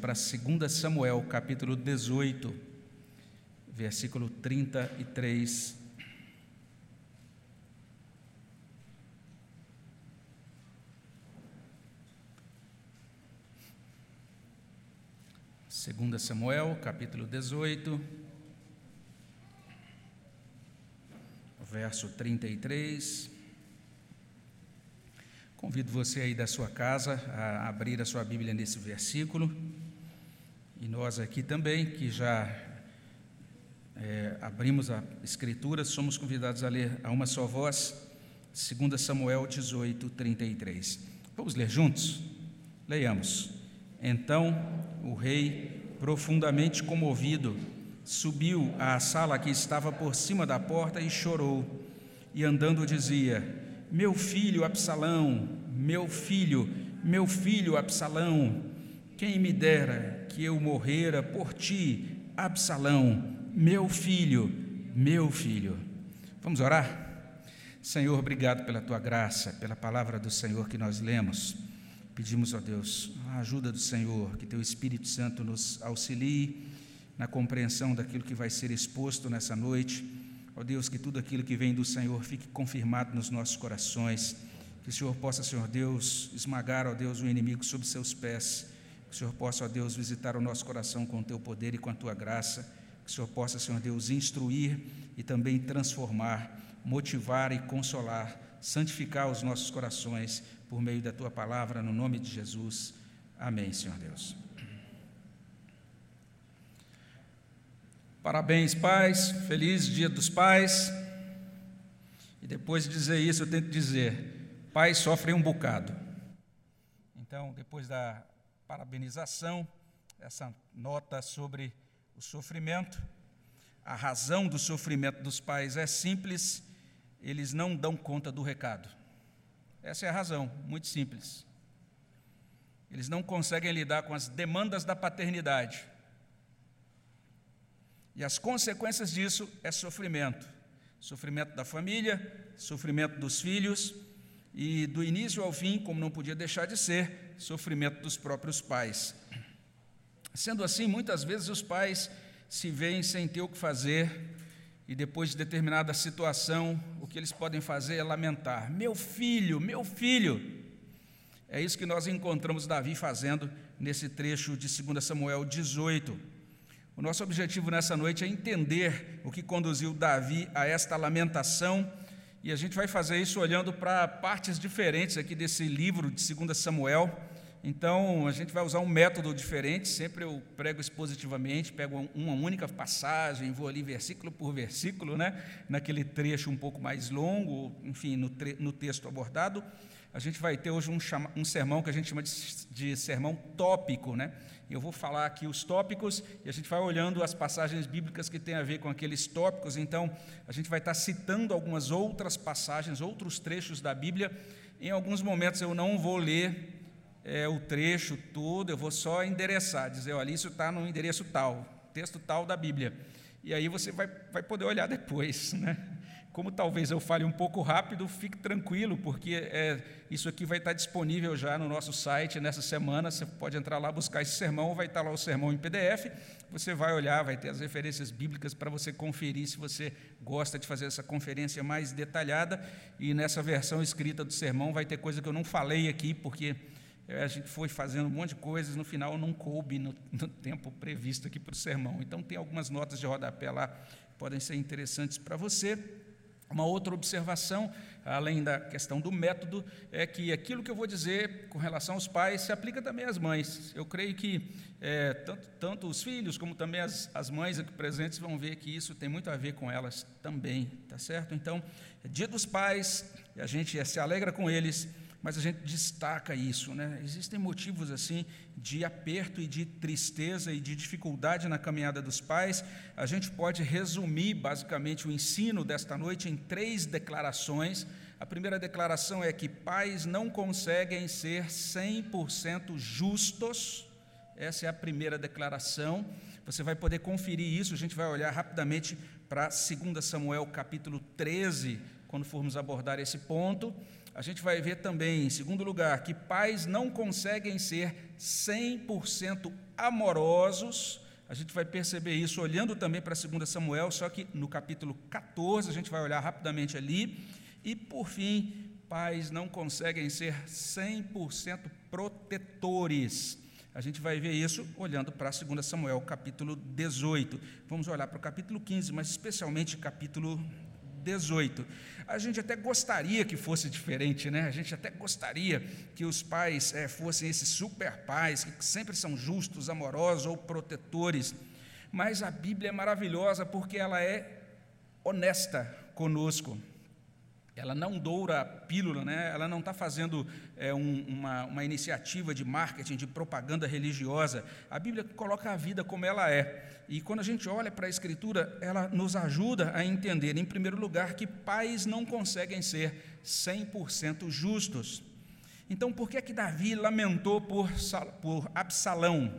para 2 Samuel, capítulo 18, versículo 33. Segunda Samuel, capítulo 18, verso 33. Convido você aí da sua casa a abrir a sua Bíblia nesse versículo. E nós aqui também, que já abrimos a Escritura, somos convidados a ler a uma só voz, 2 Samuel 18, 33. Vamos ler juntos? Leiamos. Então o rei, profundamente comovido, subiu à sala que estava por cima da porta e chorou, e andando dizia: meu filho Absalão, meu filho Absalão, quem me dera que eu morrera por ti, Absalão, meu filho, meu filho. Vamos orar? Senhor, obrigado pela tua graça, pela palavra do Senhor que nós lemos. Pedimos, ó Deus, a ajuda do Senhor, que teu Espírito Santo nos auxilie na compreensão daquilo que vai ser exposto nessa noite. Ó Deus, que tudo aquilo que vem do Senhor fique confirmado nos nossos corações. Que o Senhor possa, Senhor Deus, esmagar, ó Deus, o inimigo sob seus pés. Que o Senhor possa, ó Deus, visitar o nosso coração com o teu poder e com a tua graça. Que o Senhor possa, Senhor Deus, instruir e também transformar, motivar e consolar, santificar os nossos corações por meio da tua palavra, no nome de Jesus. Amém, Senhor Deus. Parabéns, pais. Feliz Dia dos Pais. E depois de dizer isso, eu tento dizer: pais sofrem um bocado. Então, depois da parabenização, essa nota sobre o sofrimento, a razão do sofrimento dos pais é simples: eles não dão conta do recado. Essa é a razão, muito simples. Eles não conseguem lidar com as demandas da paternidade. E as consequências disso é sofrimento. Sofrimento da família, sofrimento dos filhos e, do início ao fim, como não podia deixar de ser, sofrimento dos próprios pais. Sendo assim, muitas vezes os pais se veem sem ter o que fazer e, depois de determinada situação, o que eles podem fazer é lamentar. Meu filho, meu filho! É isso que nós encontramos Davi fazendo nesse trecho de 2 Samuel 18. O nosso objetivo nessa noite é entender o que conduziu Davi a esta lamentação, e a gente vai fazer isso olhando para partes diferentes aqui desse livro de 2 Samuel. Então, a gente vai usar um método diferente. Sempre eu prego expositivamente, pego uma única passagem, vou ali versículo por versículo, né? Naquele trecho um pouco mais longo, enfim, no texto abordado. A gente vai ter hoje um sermão que a gente chama de sermão tópico, né? Eu vou falar aqui os tópicos e a gente vai olhando as passagens bíblicas que têm a ver com aqueles tópicos. Então, a gente vai estar citando algumas outras passagens, outros trechos da Bíblia. Em alguns momentos eu não vou ler o trecho todo, eu vou só endereçar, dizer, olha, isso está no endereço tal, texto tal da Bíblia. E aí você vai poder olhar depois, né? Como talvez eu fale um pouco rápido, fique tranquilo, porque isso aqui vai estar disponível já no nosso site nessa semana. Você pode entrar lá, buscar esse sermão, vai estar lá o sermão em PDF, você vai olhar, vai ter as referências bíblicas para você conferir, se você gosta de fazer essa conferência mais detalhada. E nessa versão escrita do sermão vai ter coisa que eu não falei aqui, porque a gente foi fazendo um monte de coisas, no final não coube no tempo previsto aqui para o sermão. Então, tem algumas notas de rodapé lá, podem ser interessantes para você. Uma outra observação, além da questão do método, é que aquilo que eu vou dizer com relação aos pais se aplica também às mães. Eu creio que tanto os filhos como também as mães aqui presentes vão ver que isso tem muito a ver com elas também, tá certo? Então, é Dia dos Pais, e a gente se alegra com eles, mas a gente destaca isso, né? Existem motivos assim de aperto e de tristeza e de dificuldade na caminhada dos pais. A gente pode resumir basicamente o ensino desta noite em 3 declarações. A primeira declaração é que pais não conseguem ser 100% justos. Essa é a primeira declaração. Você vai poder conferir isso. A gente vai olhar rapidamente para 2 Samuel capítulo 13, quando formos abordar esse ponto. a gente vai ver também, em segundo lugar, que pais não conseguem ser 100% amorosos. A gente vai perceber isso olhando também para 2 Samuel, só que no capítulo 14, a gente vai olhar rapidamente ali. E, por fim, pais não conseguem ser 100% protetores. A gente vai ver isso olhando para 2 Samuel, capítulo 18. Vamos olhar para o capítulo 15, mas especialmente capítulo 18. A gente até gostaria que fosse diferente, né? A gente até gostaria que os pais fossem esses super pais, que sempre são justos, amorosos ou protetores. Mas a Bíblia é maravilhosa porque ela é honesta conosco. Ela não doura a pílula, né? Ela não está fazendo uma iniciativa de marketing, de propaganda religiosa. A Bíblia coloca a vida como ela é. E quando a gente olha para a Escritura, ela nos ajuda a entender, em primeiro lugar, que pais não conseguem ser 100% justos. Então, por que é que Davi lamentou por Absalão?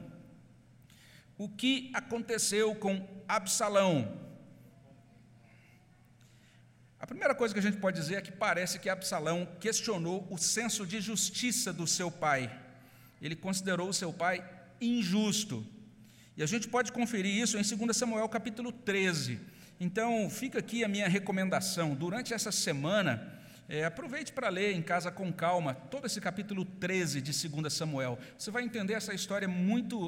O que aconteceu com Absalão? A primeira coisa que a gente pode dizer é que parece que Absalão questionou o senso de justiça do seu pai. Ele considerou o seu pai injusto. E a gente pode conferir isso em 2 Samuel, capítulo 13. Então, fica aqui a minha recomendação. Durante essa semana, aproveite para ler em casa com calma todo esse capítulo 13 de 2 Samuel. Você vai entender essa história muito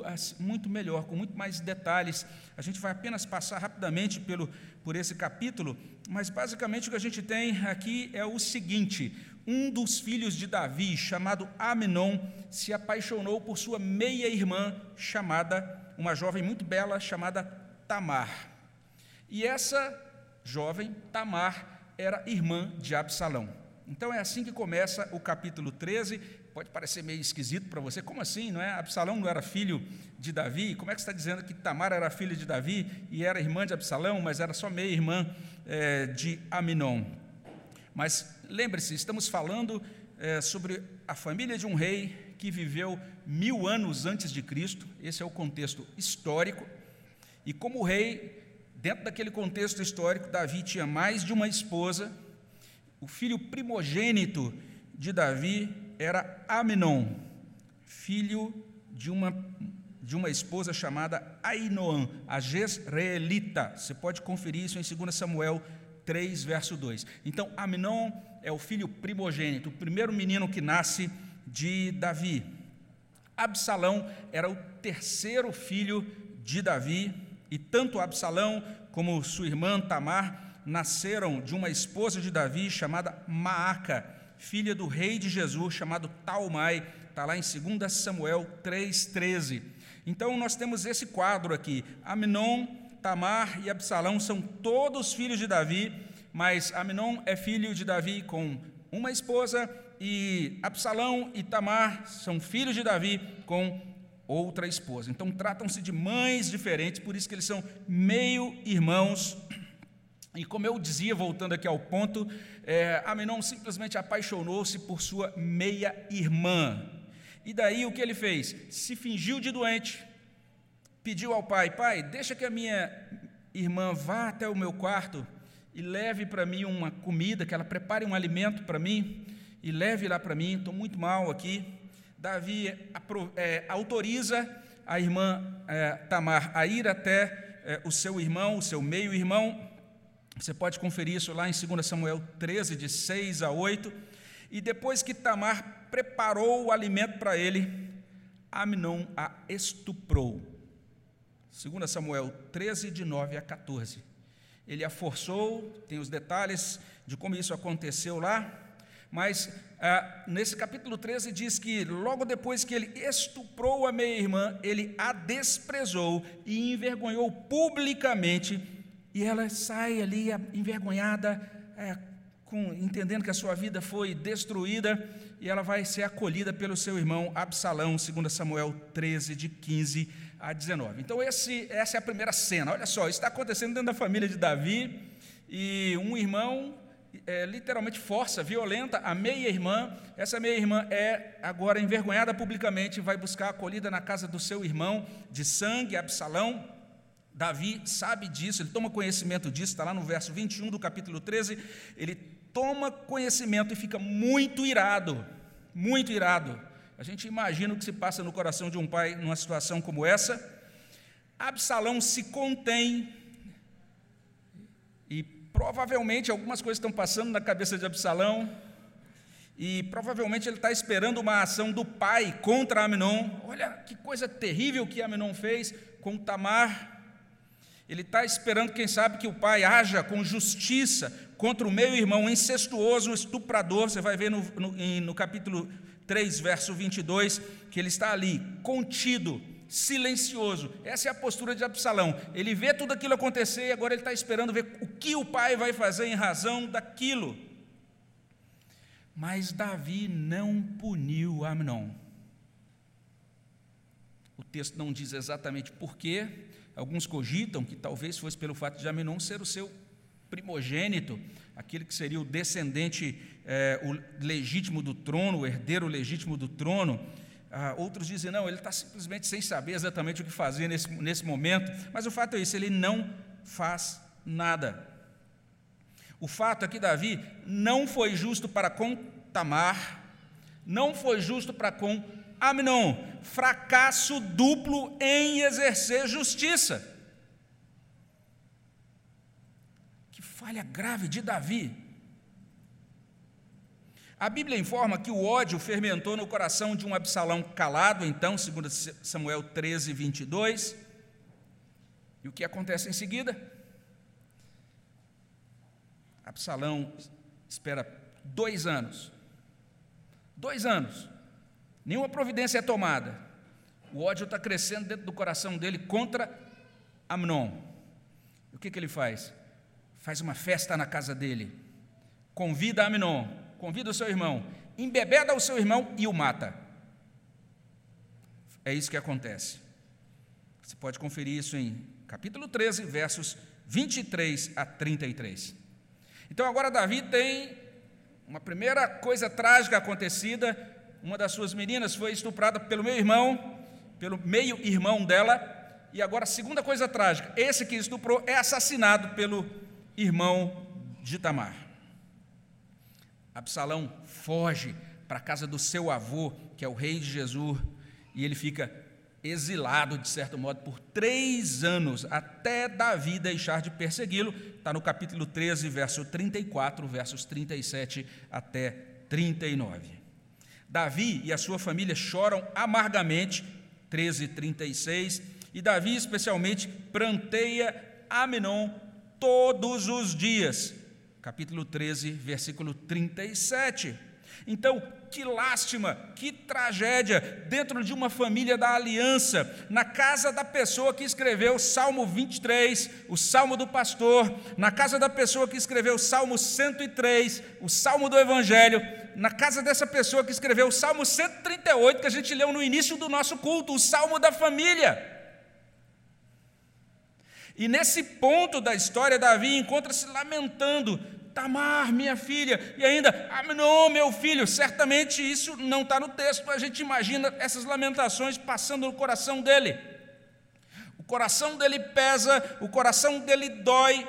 melhor, com muito mais detalhes. A gente vai apenas passar rapidamente por esse capítulo, mas basicamente o que a gente tem aqui é o seguinte: um dos filhos de Davi, chamado Aminon, se apaixonou por sua meia-irmã, uma jovem muito bela, chamada Tamar. E essa jovem, Tamar, era irmã de Absalão. Então é assim que começa o capítulo 13. Pode parecer meio esquisito para você. Como assim, não é? Absalão não era filho de Davi? Como é que você está dizendo que Tamar era filha de Davi e era irmã de Absalão, mas era só meia-irmã de Aminon? Mas lembre-se, estamos falando sobre a família de um rei que viveu 1000 anos antes de Cristo. Esse é o contexto histórico. E como rei, dentro daquele contexto histórico, Davi tinha mais de uma esposa. O filho primogênito de Davi era Aminon, filho de uma esposa chamada Ainoam, a jezreelita. Você pode conferir isso em 2 Samuel 3, verso 2. Então, Aminon é o filho primogênito, o primeiro menino que nasce de Davi. Absalão era o terceiro filho de Davi, e tanto Absalão como sua irmã Tamar nasceram de uma esposa de Davi chamada Maaca, filha do rei de Jesus, chamado Talmai. Está lá em 2 Samuel 3,13. Então, nós temos esse quadro aqui. Aminon, Tamar e Absalão são todos filhos de Davi, mas Aminon é filho de Davi com uma esposa, e Absalão e Tamar são filhos de Davi com outra esposa. Então, tratam-se de mães diferentes, por isso que eles são meio-irmãos. E como eu dizia, voltando aqui ao ponto, Aminon simplesmente apaixonou-se por sua meia-irmã. E daí o que ele fez? Se fingiu de doente, pediu ao pai: pai, deixa que a minha irmã vá até o meu quarto e leve para mim uma comida, que ela prepare um alimento para mim e leve lá para mim, estou muito mal aqui. Davi autoriza a irmã Tamar a ir até o seu meio-irmão. Você pode conferir isso lá em 2 Samuel 13, de 6 a 8. E depois que Tamar preparou o alimento para ele, Aminon a estuprou. 2 Samuel 13, de 9 a 14. Ele a forçou, tem os detalhes de como isso aconteceu lá, mas nesse capítulo 13 diz que logo depois que ele estuprou a meia-irmã, ele a desprezou e envergonhou publicamente. E ela sai ali envergonhada, entendendo que a sua vida foi destruída, e ela vai ser acolhida pelo seu irmão Absalão, 2 Samuel 13, de 15 a 19. Então, essa é a primeira cena. Olha só, isso está acontecendo dentro da família de Davi, e um irmão literalmente violenta a meia-irmã. Essa meia-irmã é agora envergonhada publicamente, vai buscar acolhida na casa do seu irmão de sangue, Absalão. Davi sabe disso, ele toma conhecimento disso, está lá no verso 21 do capítulo 13, ele toma conhecimento e fica muito irado, muito irado. A gente imagina o que se passa no coração de um pai numa situação como essa. Absalão se contém e provavelmente algumas coisas estão passando na cabeça de Absalão e provavelmente ele está esperando uma ação do pai contra Aminon. Olha que coisa terrível que Aminon fez com Tamar. Ele está esperando, quem sabe, que o pai haja com justiça contra o meio-irmão incestuoso, estuprador. Você vai ver no capítulo 3, verso 22, que ele está ali, contido, silencioso. Essa é a postura de Absalão. Ele vê tudo aquilo acontecer e agora ele está esperando ver o que o pai vai fazer em razão daquilo. Mas Davi não puniu Aminon. O texto não diz exatamente por quê. Alguns cogitam que talvez fosse pelo fato de Aminon ser o seu primogênito, aquele que seria o descendente o legítimo do trono, o herdeiro legítimo do trono. Outros dizem, não, ele está simplesmente sem saber exatamente o que fazer nesse momento. Mas o fato é isso, ele não faz nada. O fato é que Davi não foi justo para com Tamar, não foi justo para com Aminon. Fracasso duplo em exercer justiça. Que falha grave de Davi. A Bíblia informa que o ódio fermentou no coração de um Absalão calado, então, segundo Samuel 13, 22. E o que acontece em seguida? Absalão espera 2 anos. 2 anos. Nenhuma providência é tomada. O ódio está crescendo dentro do coração dele contra Aminon. E o que ele faz? Faz uma festa na casa dele. Convida Aminon, convida o seu irmão, embebeda o seu irmão e o mata. É isso que acontece. Você pode conferir isso em capítulo 13, versos 23 a 33. Então, agora Davi tem uma primeira coisa trágica acontecida. Uma das suas meninas foi estuprada pelo meio-irmão dela. E agora, a segunda coisa trágica, esse que estuprou é assassinado pelo irmão de Tamar. Absalão foge para a casa do seu avô, que é o rei de Jesus, e ele fica exilado, de certo modo, por 3 anos, até Davi deixar de persegui-lo. Está no capítulo 13, verso 34, versos 37 até 39. Davi e a sua família choram amargamente, 13:36, e Davi especialmente pranteia Aminon todos os dias, capítulo 13, versículo 37. Então, que lástima, que tragédia, dentro de uma família da aliança, na casa da pessoa que escreveu Salmo 23, o Salmo do Pastor, na casa da pessoa que escreveu Salmo 103, o Salmo do Evangelho, na casa dessa pessoa que escreveu o Salmo 138, que a gente leu no início do nosso culto, o Salmo da Família. E nesse ponto da história, Davi encontra-se lamentando: Tamar, minha filha, e ainda Aminon, meu filho. Certamente isso não está no texto, mas a gente imagina essas lamentações passando no coração dele. O coração dele pesa, o coração dele dói,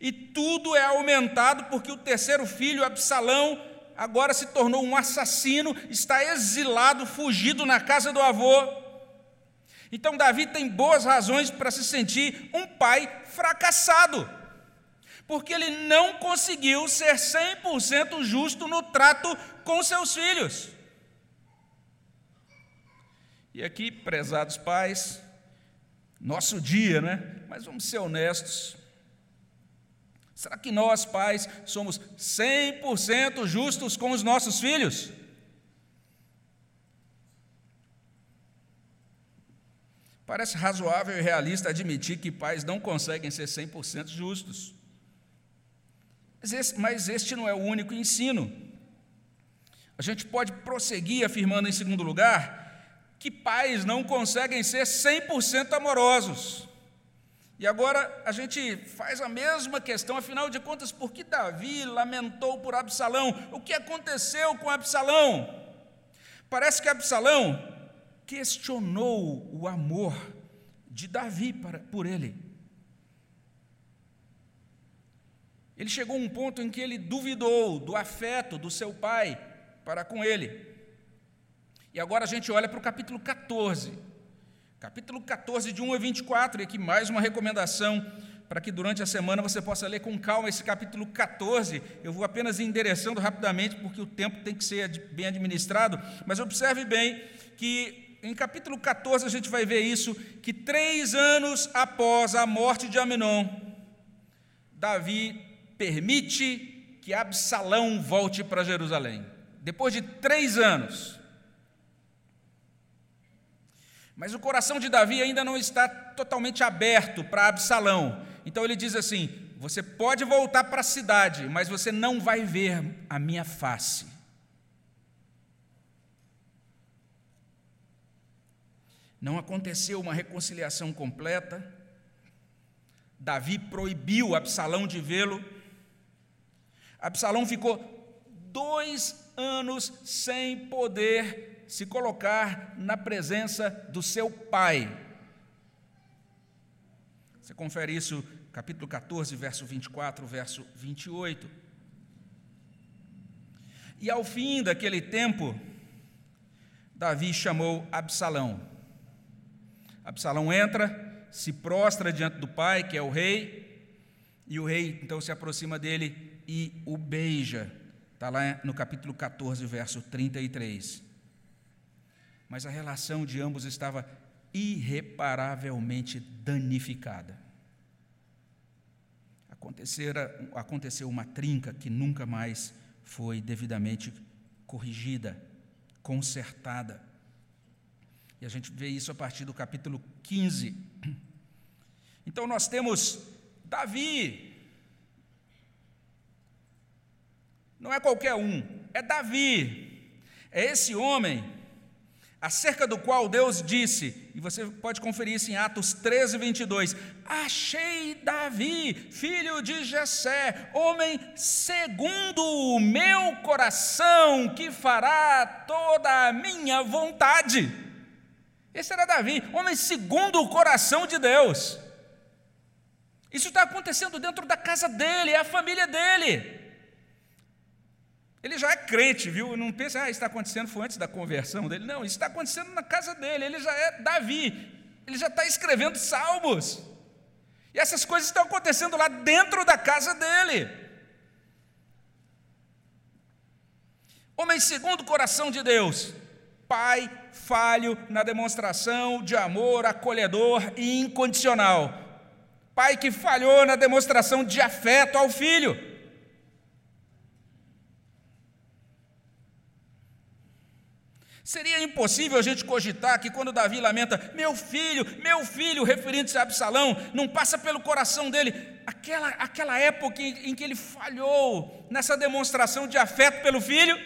e tudo é aumentado porque o terceiro filho, Absalão, agora se tornou um assassino, está exilado, fugido na casa do avô. Então Davi tem boas razões para se sentir um pai fracassado, porque ele não conseguiu ser 100% justo no trato com seus filhos. E aqui, prezados pais, nosso dia, né? Mas vamos ser honestos. Será que nós, pais, somos 100% justos com os nossos filhos? Parece razoável e realista admitir que pais não conseguem ser 100% justos. Mas este não é o único ensino. A gente pode prosseguir afirmando, em segundo lugar, que pais não conseguem ser 100% amorosos. E agora a gente faz a mesma questão, afinal de contas, por que Davi lamentou por Absalão? O que aconteceu com Absalão? Parece que Absalão questionou o amor de Davi por ele. ele chegou a um ponto em que ele duvidou do afeto do seu pai para com ele. E agora a gente olha para o capítulo 14. Capítulo 14, de 1 a 24, e aqui mais uma recomendação para que durante a semana você possa ler com calma esse capítulo 14. Eu vou apenas endereçando rapidamente, porque o tempo tem que ser bem administrado, mas observe bem que em capítulo 14 a gente vai ver isso, que 3 anos após a morte de Aminon, Davi permite que Absalão volte para Jerusalém. Depois de 3 anos. Mas o coração de Davi ainda não está totalmente aberto para Absalão. Então ele diz assim: você pode voltar para a cidade, mas você não vai ver a minha face. Não aconteceu uma reconciliação completa. Davi proibiu Absalão de vê-lo. Absalão ficou 2 anos sem poder se colocar na presença do seu pai. Você confere isso, capítulo 14, verso 24, verso 28. E ao fim daquele tempo, Davi chamou Absalão. Absalão entra, se prostra diante do pai, que é o rei, e o rei então se aproxima dele e o beija. Está lá no capítulo 14, verso 33. Mas a relação de ambos estava irreparavelmente danificada. Aconteceu uma trinca que nunca mais foi devidamente corrigida, consertada. E a gente vê isso a partir do capítulo 15. Então, nós temos Davi. Não é qualquer um, é Davi. É esse homem acerca do qual Deus disse, e você pode conferir isso em Atos 13, 22, achei Davi, filho de Jessé, homem segundo o meu coração, que fará toda a minha vontade. Esse era Davi, homem segundo o coração de Deus. Isso está acontecendo dentro da casa dele, é a família dele. Ele já é crente, viu? Não pensa, isso está acontecendo, foi antes da conversão dele. Não, isso está acontecendo na casa dele, ele já é Davi, ele já está escrevendo salmos. E essas coisas estão acontecendo lá dentro da casa dele. Homem segundo o coração de Deus, pai falho na demonstração de amor acolhedor e incondicional. Pai que falhou na demonstração de afeto ao filho. Seria impossível a gente cogitar que quando Davi lamenta, meu filho, referindo-se a Absalão, não passa pelo coração dele aquela época em que ele falhou nessa demonstração de afeto pelo filho.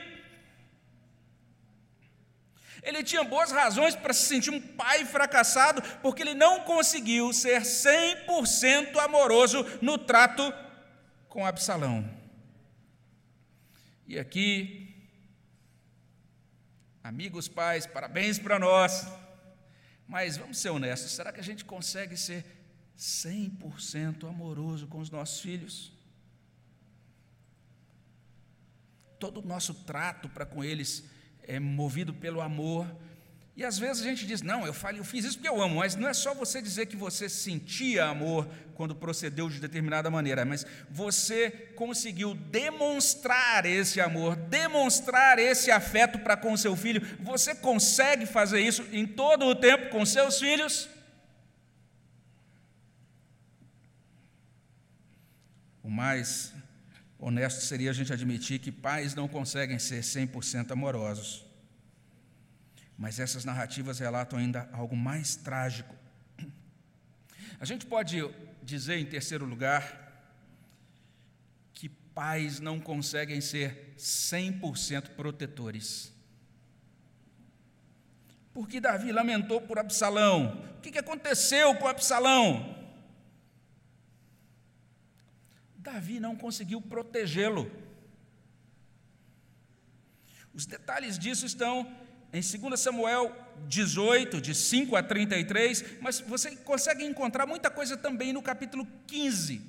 Ele tinha boas razões para se sentir um pai fracassado, porque ele não conseguiu ser 100% amoroso no trato com Absalão. E aqui, amigos, pais, parabéns para nós, mas vamos ser honestos, será que a gente consegue ser 100% amoroso com os nossos filhos? Todo o nosso trato para com eles é movido pelo amor, e às vezes a gente diz, não, eu fiz isso porque eu amo, mas não é só você dizer que você sentia amor quando procedeu de determinada maneira, mas você conseguiu demonstrar esse afeto para com o seu filho. Você consegue fazer isso em todo o tempo com seus filhos? O mais honesto seria a gente admitir que pais não conseguem ser 100% amorosos. Mas essas narrativas relatam ainda algo mais trágico. A gente pode dizer, em terceiro lugar, que pais não conseguem ser 100% protetores. Porque Davi lamentou por Absalão. O que aconteceu com Absalão? Davi não conseguiu protegê-lo. Os detalhes disso estão em 2 Samuel 18, de 5 a 33, mas você consegue encontrar muita coisa também no capítulo 15.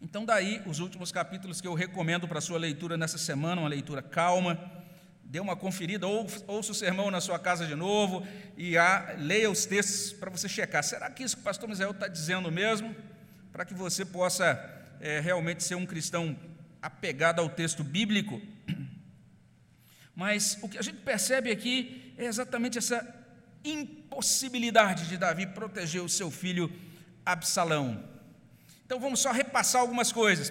Então, daí, os últimos capítulos que eu recomendo para a sua leitura nessa semana, uma leitura calma, dê uma conferida, ouça o sermão na sua casa de novo e leia os textos para você checar. Será que isso que o pastor Misael está dizendo mesmo? Para que você possa realmente ser um cristão apegado ao texto bíblico. Mas o que a gente percebe aqui é exatamente essa impossibilidade de Davi proteger o seu filho Absalão. Então vamos só repassar algumas coisas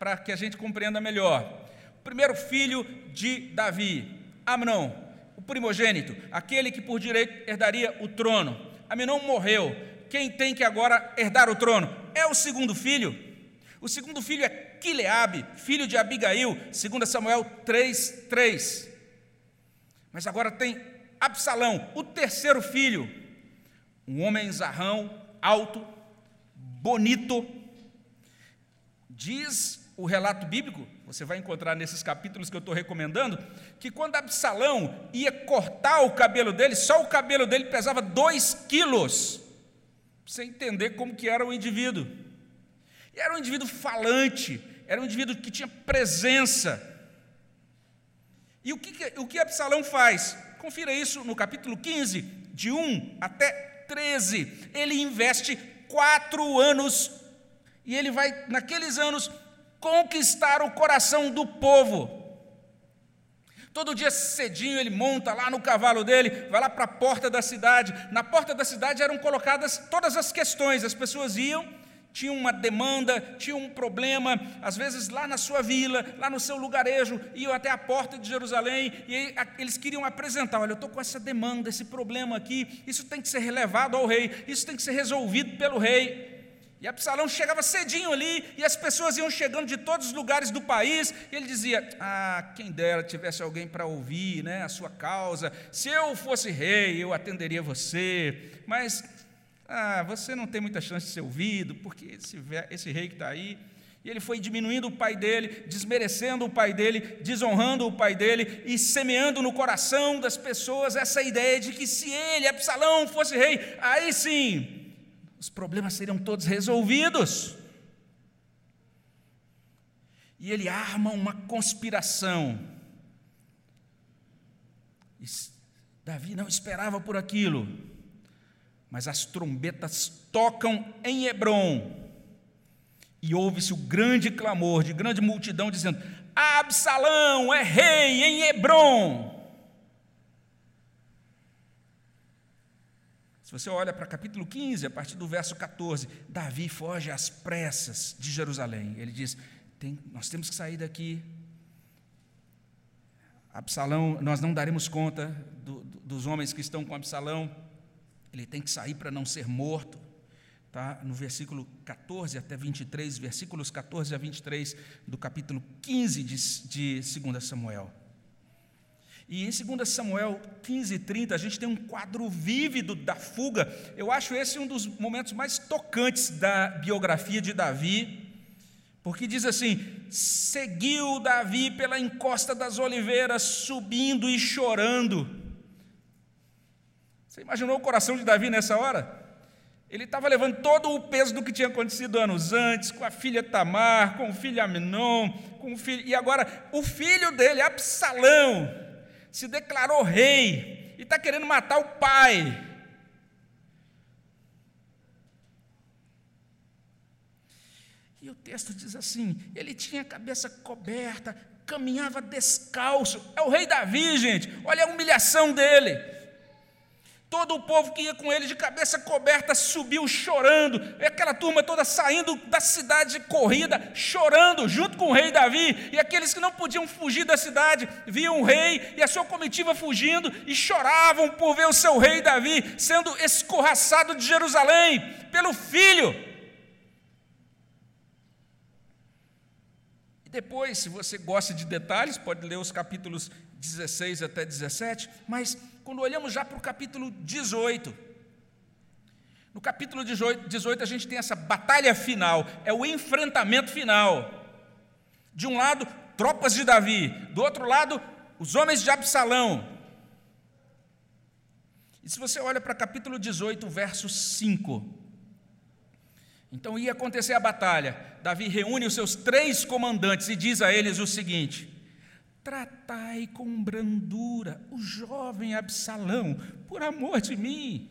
para que a gente compreenda melhor. O primeiro filho de Davi, Amnon, o primogênito, aquele que por direito herdaria o trono. Amnon morreu. Quem tem que agora herdar o trono? É o segundo filho. O segundo filho é Quileabe, filho de Abigail, 2 Samuel 3:3. Mas agora tem Absalão, o terceiro filho, um homem zarrão, alto, bonito. Diz o relato bíblico, você vai encontrar nesses capítulos que eu estou recomendando, que quando Absalão ia cortar o cabelo dele, só o cabelo dele pesava 2 quilos, para você entender como que era o indivíduo. E era um indivíduo falante, era um indivíduo que tinha presença. E o que Absalão faz? Confira isso no capítulo 15, de 1 até 13. Ele investe 4 anos e ele vai, naqueles anos, conquistar o coração do povo. Todo dia cedinho ele monta lá no cavalo dele, vai lá para a porta da cidade. Na porta da cidade eram colocadas todas as questões, as pessoas iam, tinha uma demanda, tinha um problema, às vezes lá na sua vila, lá no seu lugarejo, iam até a porta de Jerusalém, e eles queriam apresentar, olha, eu estou com essa demanda, esse problema aqui, isso tem que ser relevado ao rei, isso tem que ser resolvido pelo rei. E Absalão chegava cedinho ali, e as pessoas iam chegando de todos os lugares do país, e ele dizia, quem dera tivesse alguém para ouvir, né, a sua causa, se eu fosse rei, eu atenderia você, mas... você não tem muita chance de ser ouvido, porque esse rei que está aí, e ele foi diminuindo o pai dele, desmerecendo o pai dele, desonrando o pai dele, e semeando no coração das pessoas essa ideia de que se ele, Absalão, fosse rei, aí sim, os problemas seriam todos resolvidos. E ele arma uma conspiração. E Davi não esperava por aquilo. Mas as trombetas tocam em Hebrom, e ouve-se o grande clamor de grande multidão, dizendo, Absalão é rei em Hebrom. Se você olha para capítulo 15, a partir do verso 14, Davi foge às pressas de Jerusalém. Ele diz, nós temos que sair daqui, Absalão, nós não daremos conta dos homens que estão com Absalão, ele tem que sair para não ser morto, tá? No versículo 14 até 23, versículos 14 a 23 do capítulo 15 de 2 Samuel. E em 2 Samuel 15:30, a gente tem um quadro vívido da fuga. Eu acho esse um dos momentos mais tocantes da biografia de Davi, porque diz assim, seguiu Davi pela encosta das oliveiras, subindo e chorando. Você imaginou o coração de Davi nessa hora? Ele estava levando todo o peso do que tinha acontecido anos antes, com a filha Tamar, com o filho Amnon, e agora o filho dele, Absalão, se declarou rei e está querendo matar o pai. E o texto diz assim, ele tinha a cabeça coberta, caminhava descalço. É o rei Davi, gente, olha a humilhação dele. Todo o povo que ia com ele de cabeça coberta subiu chorando, e aquela turma toda saindo da cidade corrida, chorando, junto com o rei Davi, e aqueles que não podiam fugir da cidade, viam o rei e a sua comitiva fugindo, e choravam por ver o seu rei Davi sendo escorraçado de Jerusalém pelo filho. E depois, se você gosta de detalhes, pode ler os capítulos 16 até 17, mas quando olhamos já para o capítulo 18, no capítulo 18 a gente tem essa batalha final, é o enfrentamento final. De um lado, tropas de Davi, do outro lado, os homens de Absalão. E se você olha para capítulo 18, verso 5, Então ia acontecer a batalha. Davi reúne os seus 3 comandantes e diz a eles o seguinte: tratai com brandura o jovem Absalão, por amor de mim.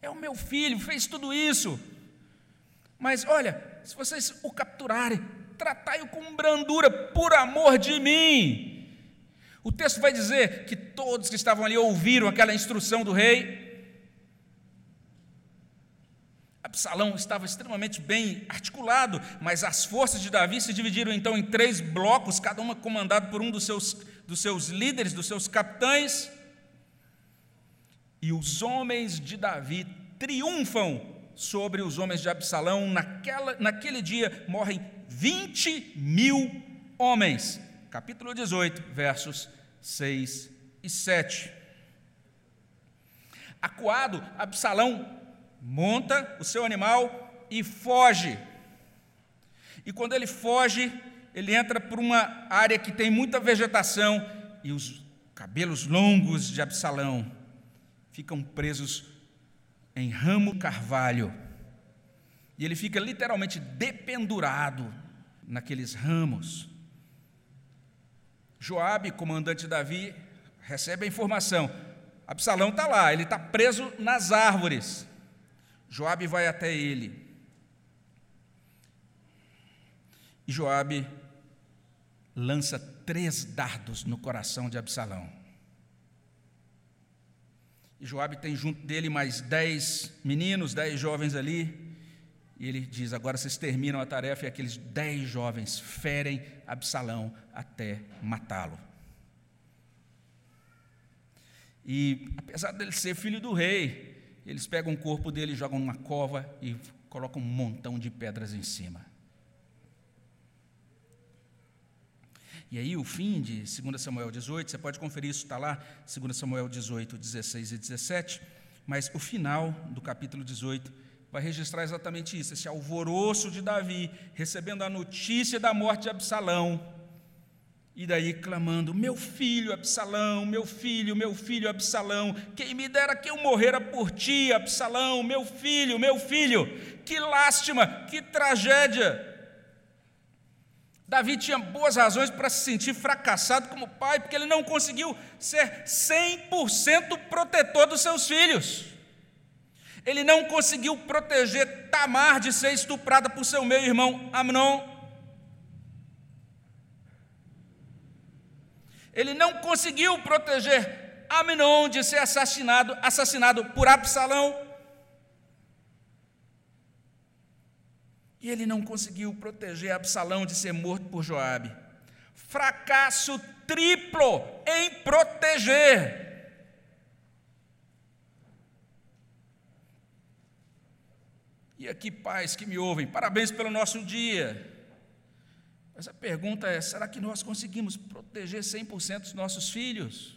É o meu filho, fez tudo isso. Mas olha, se vocês o capturarem, tratai-o com brandura, por amor de mim. O texto vai dizer que todos que estavam ali ouviram aquela instrução do rei. Absalão estava extremamente bem articulado, mas as forças de Davi se dividiram então em 3 blocos, cada uma comandada por um dos seus líderes, dos seus capitães. E os homens de Davi triunfam sobre os homens de Absalão. Naquele dia morrem 20.000 homens. Capítulo 18, versos 6 e 7. Acuado, Absalão monta o seu animal e foge. E quando ele foge, ele entra por uma área que tem muita vegetação e os cabelos longos de Absalão ficam presos em ramo carvalho. E ele fica literalmente dependurado naqueles ramos. Joabe, comandante Davi, recebe a informação. Absalão está lá, ele está preso nas árvores. Joabe vai até ele. E Joabe lança 3 dardos no coração de Absalão. E Joabe tem junto dele mais 10 meninos, 10 jovens ali. E ele diz: agora vocês terminam a tarefa, e aqueles 10 jovens ferem Absalão até matá-lo. E, apesar dele ser filho do rei, eles pegam o corpo dele, jogam numa cova e colocam um montão de pedras em cima. E aí o fim de 2 Samuel 18, você pode conferir isso, está lá, 2 Samuel 18, 16 e 17, mas o final do capítulo 18 vai registrar exatamente isso, esse alvoroço de Davi, recebendo a notícia da morte de Absalão, e daí clamando: meu filho Absalão, meu filho Absalão, quem me dera que eu morrera por ti, Absalão, meu filho, que lástima, que tragédia. Davi tinha boas razões para se sentir fracassado como pai, porque ele não conseguiu ser 100% protetor dos seus filhos. Ele não conseguiu proteger Tamar de ser estuprada por seu meio-irmão Amnon. Ele não conseguiu proteger Amnon de ser assassinado por Absalão. E ele não conseguiu proteger Absalão de ser morto por Joabe. Fracasso triplo em proteger. E aqui, pais que me ouvem, parabéns pelo nosso dia. Mas a pergunta é: será que nós conseguimos proteger 100% dos nossos filhos?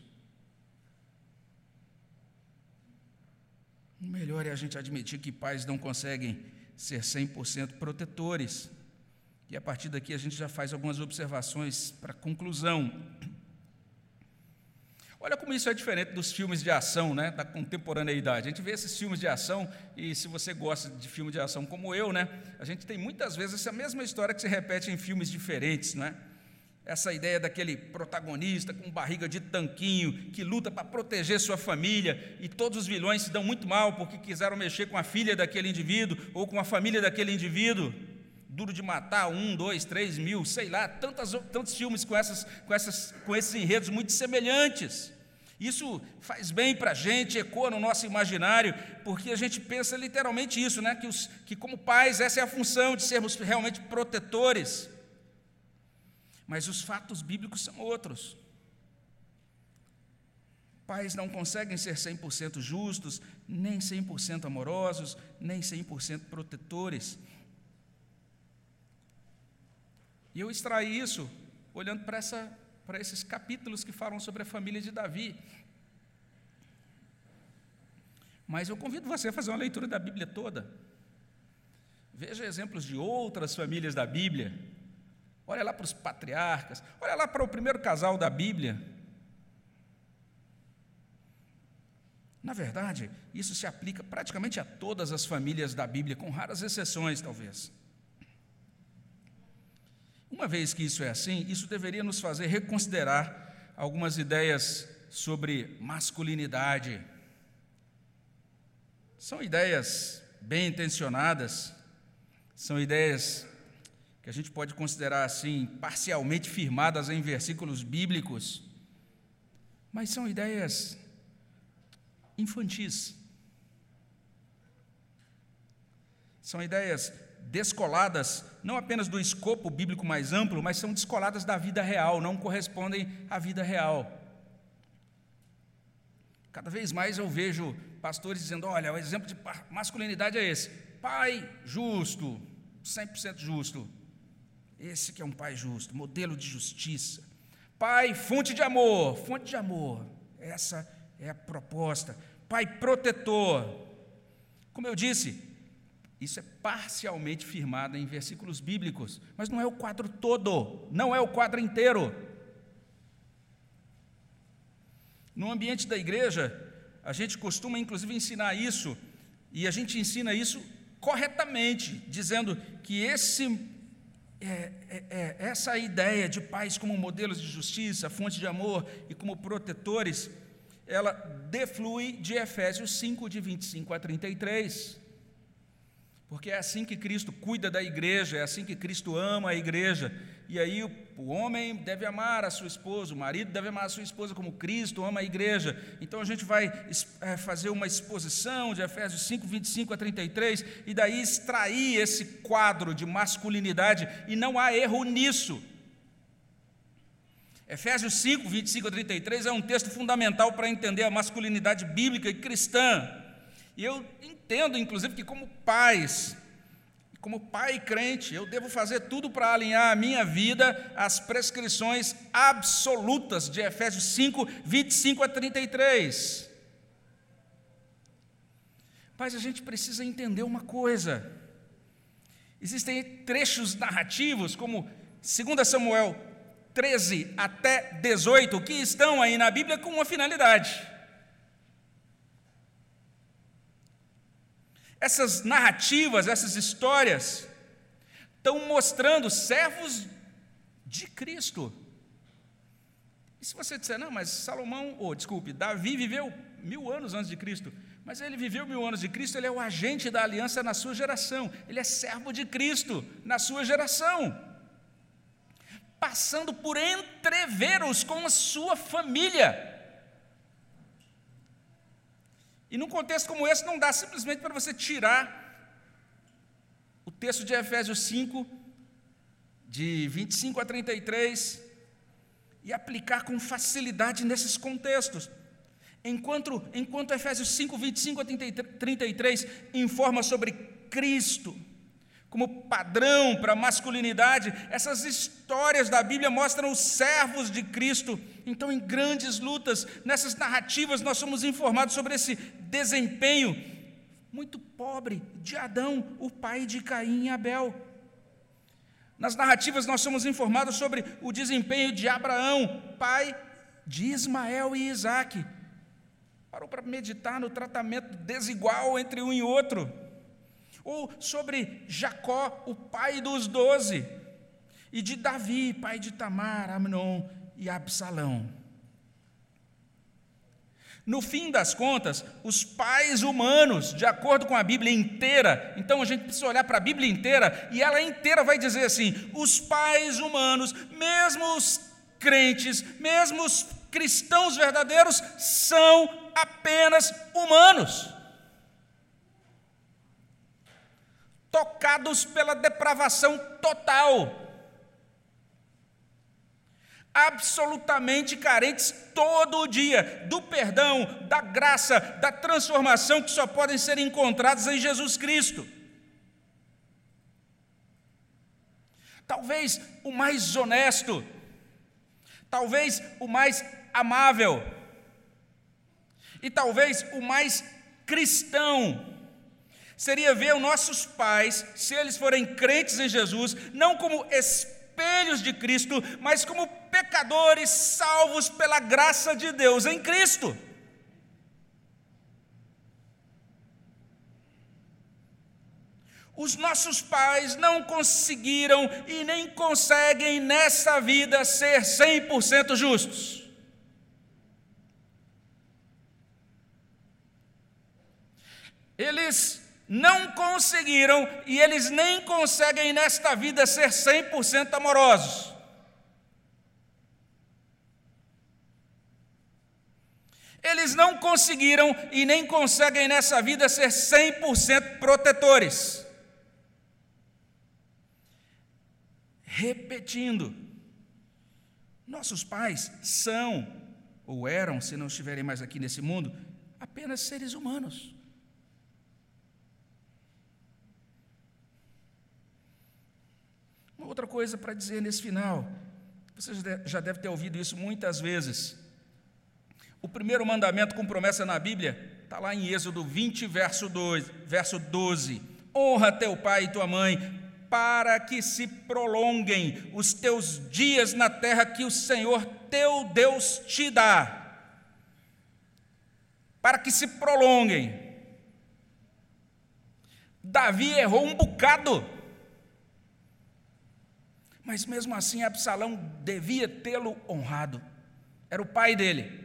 O melhor é a gente admitir que pais não conseguem ser 100% protetores. E a partir daqui a gente já faz algumas observações para conclusão. Olha como isso é diferente dos filmes de ação, né, da contemporaneidade. A gente vê esses filmes de ação, e se você gosta de filme de ação como eu, né, a gente tem muitas vezes essa mesma história que se repete em filmes diferentes, né? Essa ideia daquele protagonista com barriga de tanquinho, que luta para proteger sua família, e todos os vilões se dão muito mal porque quiseram mexer com a filha daquele indivíduo ou com a família daquele indivíduo. Duro de Matar, 1, 2, 3 mil, sei lá, tantos filmes com esses enredos muito semelhantes. Isso faz bem para a gente, ecoa no nosso imaginário, porque a gente pensa literalmente isso, né? Que como pais essa é a função, de sermos realmente protetores. Mas os fatos bíblicos são outros. Pais não conseguem ser 100% justos, nem 100% amorosos, nem 100% protetores. E eu extraí isso olhando para esses capítulos que falam sobre a família de Davi. Mas eu convido você a fazer uma leitura da Bíblia toda. Veja exemplos de outras famílias da Bíblia. Olha lá para os patriarcas, olha lá para o primeiro casal da Bíblia. Na verdade, isso se aplica praticamente a todas as famílias da Bíblia, com raras exceções, talvez. Uma vez que isso é assim, isso deveria nos fazer reconsiderar algumas ideias sobre masculinidade. São ideias bem intencionadas, são ideias que a gente pode considerar assim, parcialmente firmadas em versículos bíblicos, mas são ideias infantis. São ideias descoladas, não apenas do escopo bíblico mais amplo, mas são descoladas da vida real, não correspondem à vida real. Cada vez mais eu vejo pastores dizendo, olha, o exemplo de masculinidade é esse, pai justo, 100% justo, esse que é um pai justo, modelo de justiça, pai fonte de amor, essa é a proposta, pai protetor. Como eu disse, isso é parcialmente firmado em versículos bíblicos, mas não é o quadro todo, não é o quadro inteiro. No ambiente da igreja, a gente costuma, inclusive, ensinar isso, e a gente ensina isso corretamente, dizendo que essa ideia de pais como modelos de justiça, fonte de amor e como protetores, ela deflui de Efésios 5, de 25 a 33, porque é assim que Cristo cuida da igreja, é assim que Cristo ama a igreja. E aí o homem deve amar a sua esposa, o marido deve amar a sua esposa como Cristo ama a igreja. Então a gente vai fazer uma exposição de Efésios 5, 25 a 33, e daí extrair esse quadro de masculinidade, e não há erro nisso. Efésios 5, 25 a 33 é um texto fundamental para entender a masculinidade bíblica e cristã. E eu entendo, inclusive, que como pais, como pai crente, eu devo fazer tudo para alinhar a minha vida às prescrições absolutas de Efésios 5, 25 a 33. Mas a gente precisa entender uma coisa. Existem trechos narrativos, como 2 Samuel 13 até 18, que estão aí na Bíblia com uma finalidade. Essas narrativas, essas histórias, estão mostrando servos de Cristo. E se você disser, não, mas Davi viveu 1000 anos antes de Cristo, mas ele viveu 1000 anos de Cristo, ele é o agente da aliança na sua geração, ele é servo de Cristo na sua geração, passando por entreveros com a sua família. E num contexto como esse, não dá simplesmente para você tirar o texto de Efésios 5, de 25 a 33, e aplicar com facilidade nesses contextos. Enquanto Efésios 5, 25 a 33 informa sobre Cristo como padrão para a masculinidade, essas histórias da Bíblia mostram os servos de Cristo. Então, em grandes lutas, nessas narrativas, nós somos informados sobre esse desempenho muito pobre de Adão, o pai de Caim e Abel. Nas narrativas, nós somos informados sobre o desempenho de Abraão, pai de Ismael e Isaac. Parou para meditar no tratamento desigual entre um e outro. Ou sobre Jacó, o pai dos 12, e de Davi, pai de Tamar, Amnon e Absalão. No fim das contas, os pais humanos, de acordo com a Bíblia inteira, então a gente precisa olhar para a Bíblia inteira, e ela inteira vai dizer assim, os pais humanos, mesmo os crentes, mesmo os cristãos verdadeiros, são apenas humanos, tocados pela depravação total, absolutamente carentes todo dia do perdão, da graça, da transformação que só podem ser encontrados em Jesus Cristo. Talvez o mais honesto, talvez o mais amável, e talvez o mais cristão seria ver os nossos pais, se eles forem crentes em Jesus, não como espelhos de Cristo, mas como pecadores salvos pela graça de Deus em Cristo. Os nossos pais não conseguiram e nem conseguem nessa vida ser 100% justos. Eles não conseguiram e eles nem conseguem nesta vida ser 100% amorosos. Eles não conseguiram e nem conseguem nessa vida ser 100% protetores. Repetindo, nossos pais são, ou eram, se não estiverem mais aqui nesse mundo, apenas seres humanos. Uma outra coisa para dizer nesse final, você já deve ter ouvido isso muitas vezes. O primeiro mandamento com promessa na Bíblia está lá em Êxodo 20, verso 12. Honra teu pai e tua mãe, para que se prolonguem os teus dias na terra que o Senhor teu Deus te dá, para que se prolonguem. Davi errou um bocado, mas mesmo assim Absalão devia tê-lo honrado, era o pai dele.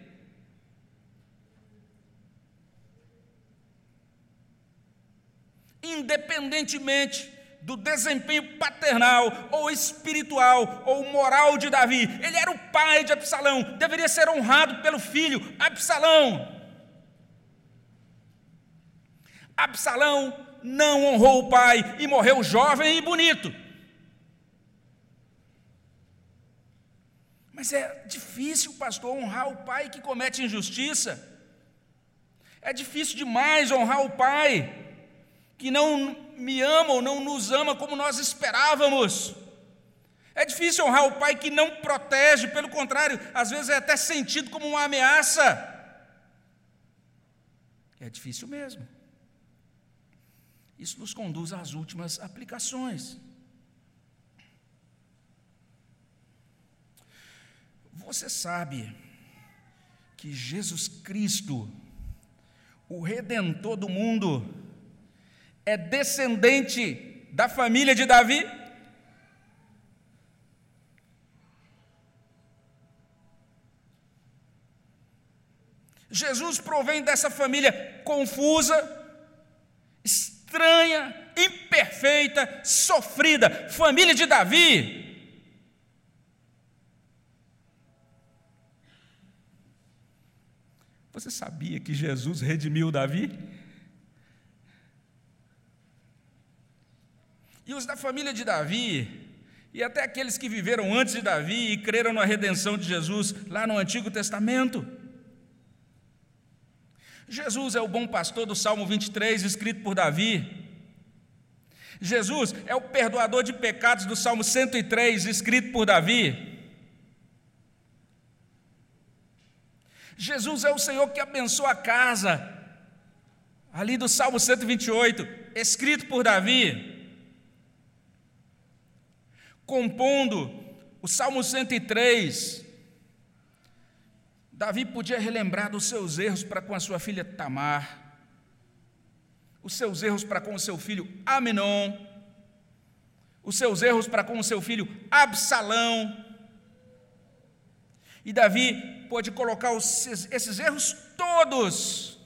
Independentemente do desempenho paternal, ou espiritual, ou moral de Davi. Ele era o pai de Absalão, deveria ser honrado pelo filho, Absalão. Absalão não honrou o pai e morreu jovem e bonito. Mas é difícil, pastor, honrar o pai que comete injustiça. É difícil demais honrar o pai que não me ama ou não nos ama como nós esperávamos. É difícil honrar o pai que não protege, pelo contrário, às vezes é até sentido como uma ameaça. É difícil mesmo. Isso nos conduz às últimas aplicações. Você sabe que Jesus Cristo, o Redentor do mundo, é descendente da família de Davi? Jesus provém dessa família confusa, estranha, imperfeita, sofrida, família de Davi. Você sabia que Jesus redimiu Davi? E os da família de Davi, e até aqueles que viveram antes de Davi e creram na redenção de Jesus lá no Antigo Testamento. Jesus é o bom pastor do Salmo 23, escrito por Davi. Jesus é o perdoador de pecados do Salmo 103, escrito por Davi. Jesus é o Senhor que abençoa a casa, ali do Salmo 128, escrito por Davi. Compondo o Salmo 103, Davi podia relembrar dos seus erros para com a sua filha Tamar, os seus erros para com o seu filho Aminon, os seus erros para com o seu filho Absalão, e Davi pôde colocar esses erros todos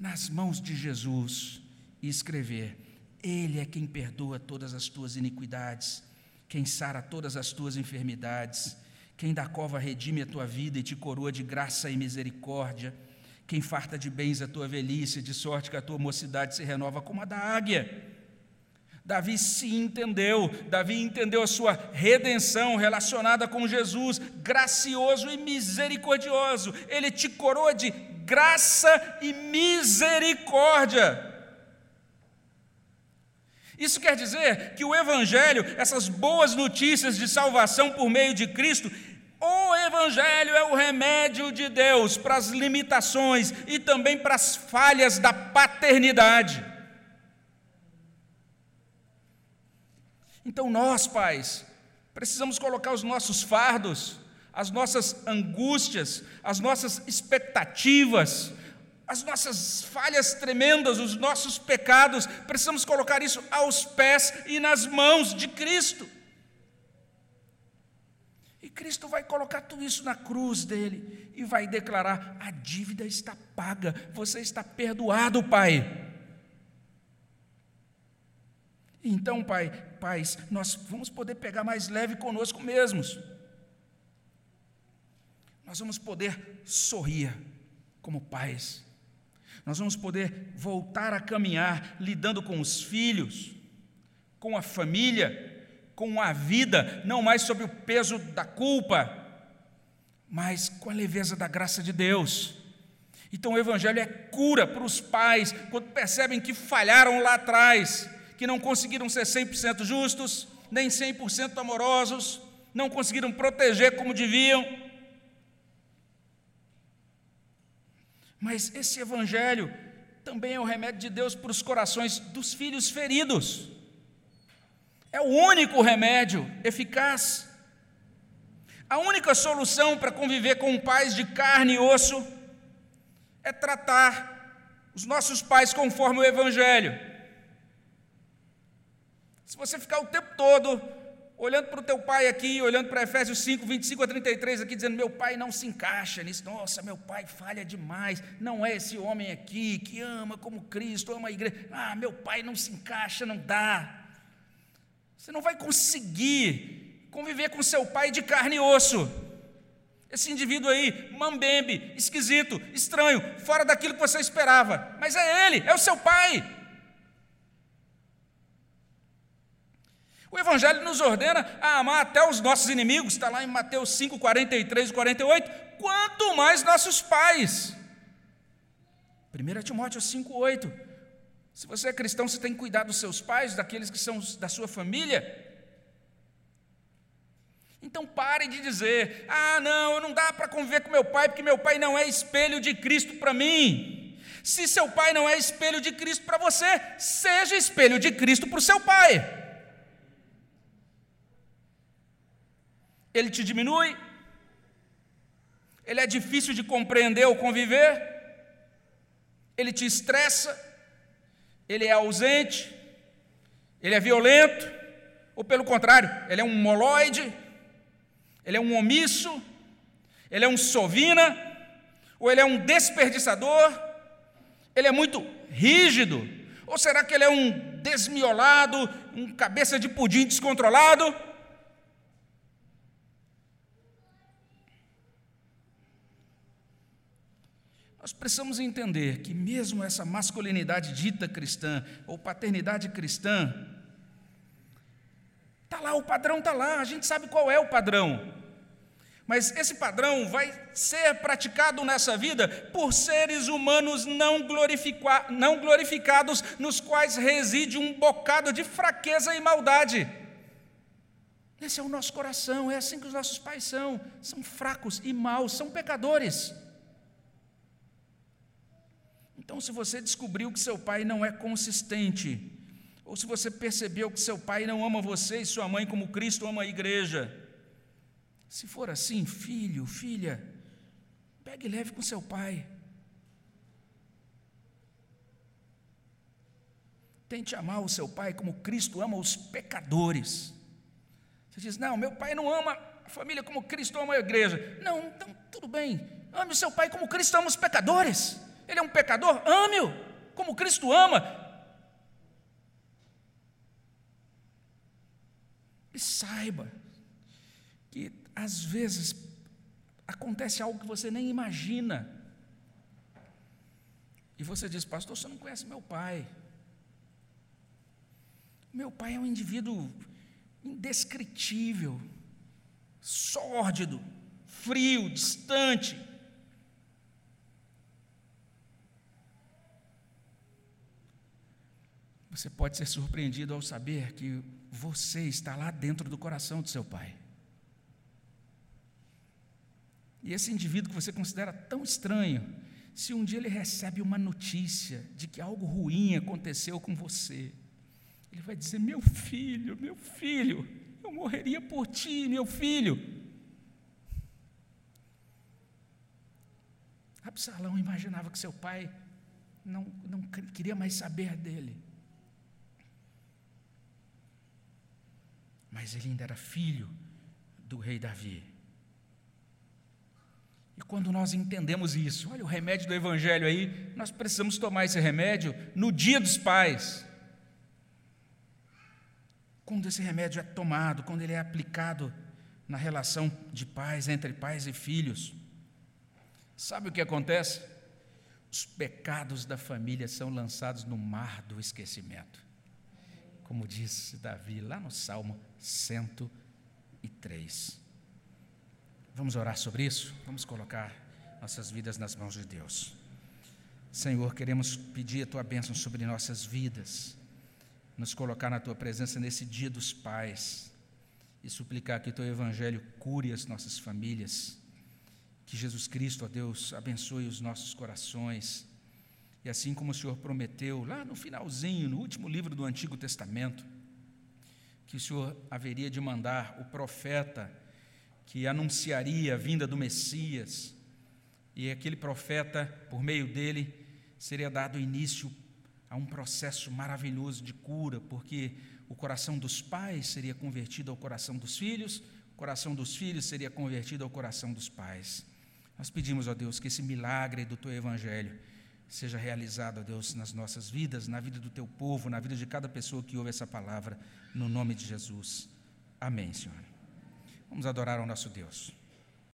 nas mãos de Jesus e escrever: Ele é quem perdoa todas as tuas iniquidades, quem sara todas as tuas enfermidades, quem da cova redime a tua vida e te coroa de graça e misericórdia, quem farta de bens a tua velhice, de sorte que a tua mocidade se renova como a da águia. Davi entendeu a sua redenção relacionada com Jesus, gracioso e misericordioso. Ele te coroa de graça e misericórdia. Isso quer dizer que o Evangelho, essas boas notícias de salvação por meio de Cristo, o Evangelho é o remédio de Deus para as limitações e também para as falhas da paternidade. Então nós, pais, precisamos colocar os nossos fardos, as nossas angústias, as nossas expectativas, as nossas falhas tremendas, os nossos pecados, precisamos colocar isso aos pés e nas mãos de Cristo. E Cristo vai colocar tudo isso na cruz dele e vai declarar: a dívida está paga, você está perdoado, Pai. Então, pais, nós vamos poder pegar mais leve conosco mesmos. Nós vamos poder sorrir como pais. Nós vamos poder voltar a caminhar lidando com os filhos, com a família, com a vida, não mais sob o peso da culpa, mas com a leveza da graça de Deus. Então, o Evangelho é cura para os pais quando percebem que falharam lá atrás, que não conseguiram ser 100% justos, nem 100% amorosos, não conseguiram proteger como deviam. Mas esse Evangelho também é o remédio de Deus para os corações dos filhos feridos. É o único remédio eficaz. A única solução para conviver com pais de carne e osso é tratar os nossos pais conforme o Evangelho. Se você ficar o tempo todo olhando para o teu pai aqui, olhando para Efésios 5, 25 a 33 aqui, dizendo: meu pai não se encaixa nisso, nossa, meu pai falha demais, não é esse homem aqui que ama como Cristo, ama a igreja, meu pai não se encaixa, não dá. Você não vai conseguir conviver com seu pai de carne e osso. Esse indivíduo aí, mambembe, esquisito, estranho, fora daquilo que você esperava, mas é ele, é o seu pai. O Evangelho nos ordena a amar até os nossos inimigos, está lá em Mateus 5, 43 e 48, quanto mais nossos pais. 1 Timóteo 5, 8, se você é cristão, você tem que cuidar dos seus pais, daqueles que são da sua família. Então pare de dizer: não dá para conviver com meu pai, porque meu pai não é espelho de Cristo para mim. Se seu pai não é espelho de Cristo para você, seja espelho de Cristo para o seu pai. Ele te diminui, ele é difícil de compreender ou conviver, ele te estressa, ele é ausente, ele é violento, ou pelo contrário, ele é um moloide, ele é um omisso, ele é um sovina, ou ele é um desperdiçador, ele é muito rígido, ou será que ele é um desmiolado, um cabeça de pudim descontrolado? Nós precisamos entender que mesmo essa masculinidade dita cristã, ou paternidade cristã, está lá, o padrão está lá, a gente sabe qual é o padrão, mas esse padrão vai ser praticado nessa vida por seres humanos não glorificados, nos quais reside um bocado de fraqueza e maldade. Esse é o nosso coração, é assim que os nossos pais são fracos e maus, são pecadores. Então, se você descobriu que seu pai não é consistente, ou se você percebeu que seu pai não ama você e sua mãe como Cristo ama a igreja, se for assim, filho, filha, pegue leve com seu pai. Tente amar o seu pai como Cristo ama os pecadores. Você diz: meu pai não ama a família como Cristo ama a igreja. Não, então tudo bem, ame o seu pai como Cristo ama os pecadores. Ele é um pecador, ame-o como Cristo ama. E saiba que às vezes acontece algo que você nem imagina. E você diz: pastor, você não conhece meu pai. Meu pai é um indivíduo indescritível, sórdido, frio, distante. Você pode ser surpreendido ao saber que você está lá dentro do coração do seu pai. E esse indivíduo que você considera tão estranho, se um dia ele recebe uma notícia de que algo ruim aconteceu com você, ele vai dizer: meu filho, eu morreria por ti, meu filho. Absalão imaginava que seu pai não queria mais saber dele. Mas ele ainda era filho do rei Davi. E quando nós entendemos isso, olha o remédio do Evangelho aí, nós precisamos tomar esse remédio no Dia dos Pais. Quando esse remédio é tomado, quando ele é aplicado na relação de pais, entre pais e filhos, sabe o que acontece? Os pecados da família são lançados no mar do esquecimento. Como diz Davi lá no Salmo 103. Vamos orar sobre isso? Vamos colocar nossas vidas nas mãos de Deus. Senhor, queremos pedir a Tua bênção sobre nossas vidas, nos colocar na Tua presença nesse Dia dos Pais e suplicar que Teu Evangelho cure as nossas famílias, que Jesus Cristo, ó Deus, abençoe os nossos corações. E assim como o Senhor prometeu, lá no finalzinho, no último livro do Antigo Testamento, que o Senhor haveria de mandar o profeta que anunciaria a vinda do Messias, e aquele profeta, por meio dele, seria dado início a um processo maravilhoso de cura, porque o coração dos pais seria convertido ao coração dos filhos, o coração dos filhos seria convertido ao coração dos pais. Nós pedimos, ó Deus, que esse milagre do Teu Evangelho seja realizado, ó Deus, nas nossas vidas, na vida do Teu povo, na vida de cada pessoa que ouve essa palavra, no nome de Jesus. Amém, Senhor. Vamos adorar ao nosso Deus.